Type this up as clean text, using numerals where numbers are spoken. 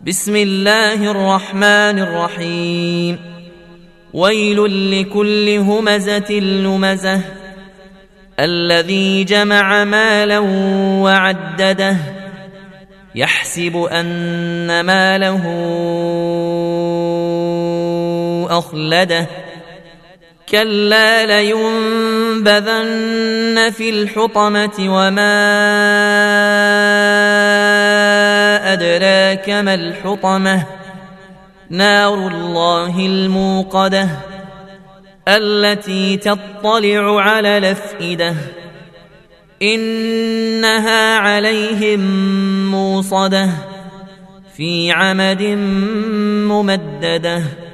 بسم الله الرحمن الرحيم. ويل لكل همزة لمزة الذي جمع مالا وعدده يحسب أن ماله أخلده كلا لينبذن في الحطمة وما أدراك ما الحطمة نار الله الموقدة التي تطلع على الأفئدة إنها عليهم موصدة في عمد ممددة.